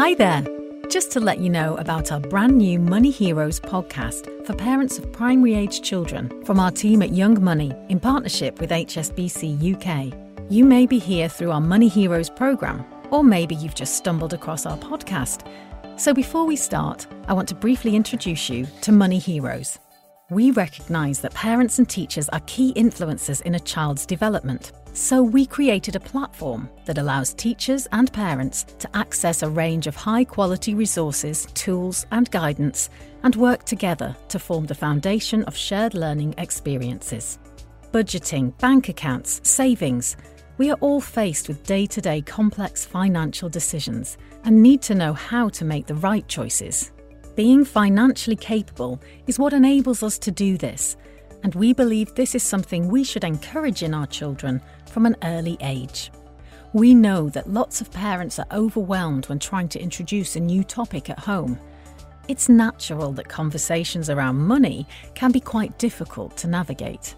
Hi there! Just to let you know about our brand new Money Heroes podcast for parents of primary age children from our team at Young Money in partnership with HSBC UK. You may be here through our Money Heroes programme, or maybe you've just stumbled across our podcast. So before we start, I want to briefly introduce you to Money Heroes. We recognise that parents and teachers are key influencers in a child's development, so we created a platform that allows teachers and parents to access a range of high-quality resources, tools and guidance, and work together to form the foundation of shared learning experiences. Budgeting, bank accounts, savings. We are all faced with day-to-day complex financial decisions and need to know how to make the right choices. Being financially capable is what enables us to do this, and we believe this is something we should encourage in our children from an early age. We know that lots of parents are overwhelmed when trying to introduce a new topic at home. It's natural that conversations around money can be quite difficult to navigate.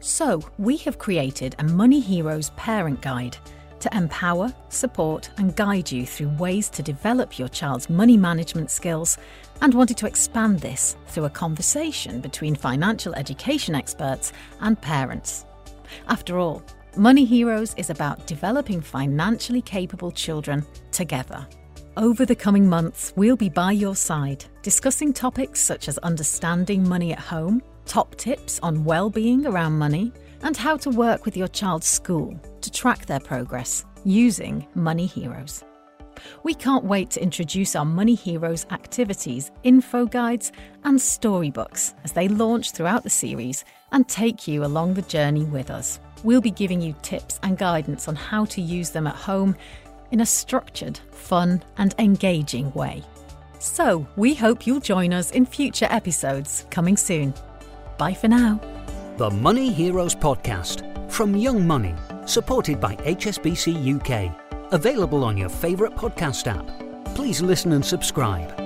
So we have created a Money Heroes Parent Guide to empower, support and guide you through ways to develop your child's money management skills, and wanted to expand this through a conversation between financial education experts and parents. After all, Money Heroes is about developing financially capable children together. Over the coming months, we'll be by your side, discussing topics such as understanding money at home, top tips on well-being around money, and how to work with your child's school to track their progress using Money Heroes. We can't wait to introduce our Money Heroes activities, info guides and storybooks as they launch throughout the series and take you along the journey with us. We'll be giving you tips and guidance on how to use them at home in a structured, fun and engaging way. So we hope you'll join us in future episodes coming soon. Bye for now. The Money Heroes podcast from Young Money, supported by HSBC UK. Available on your favourite podcast app. Please listen and subscribe.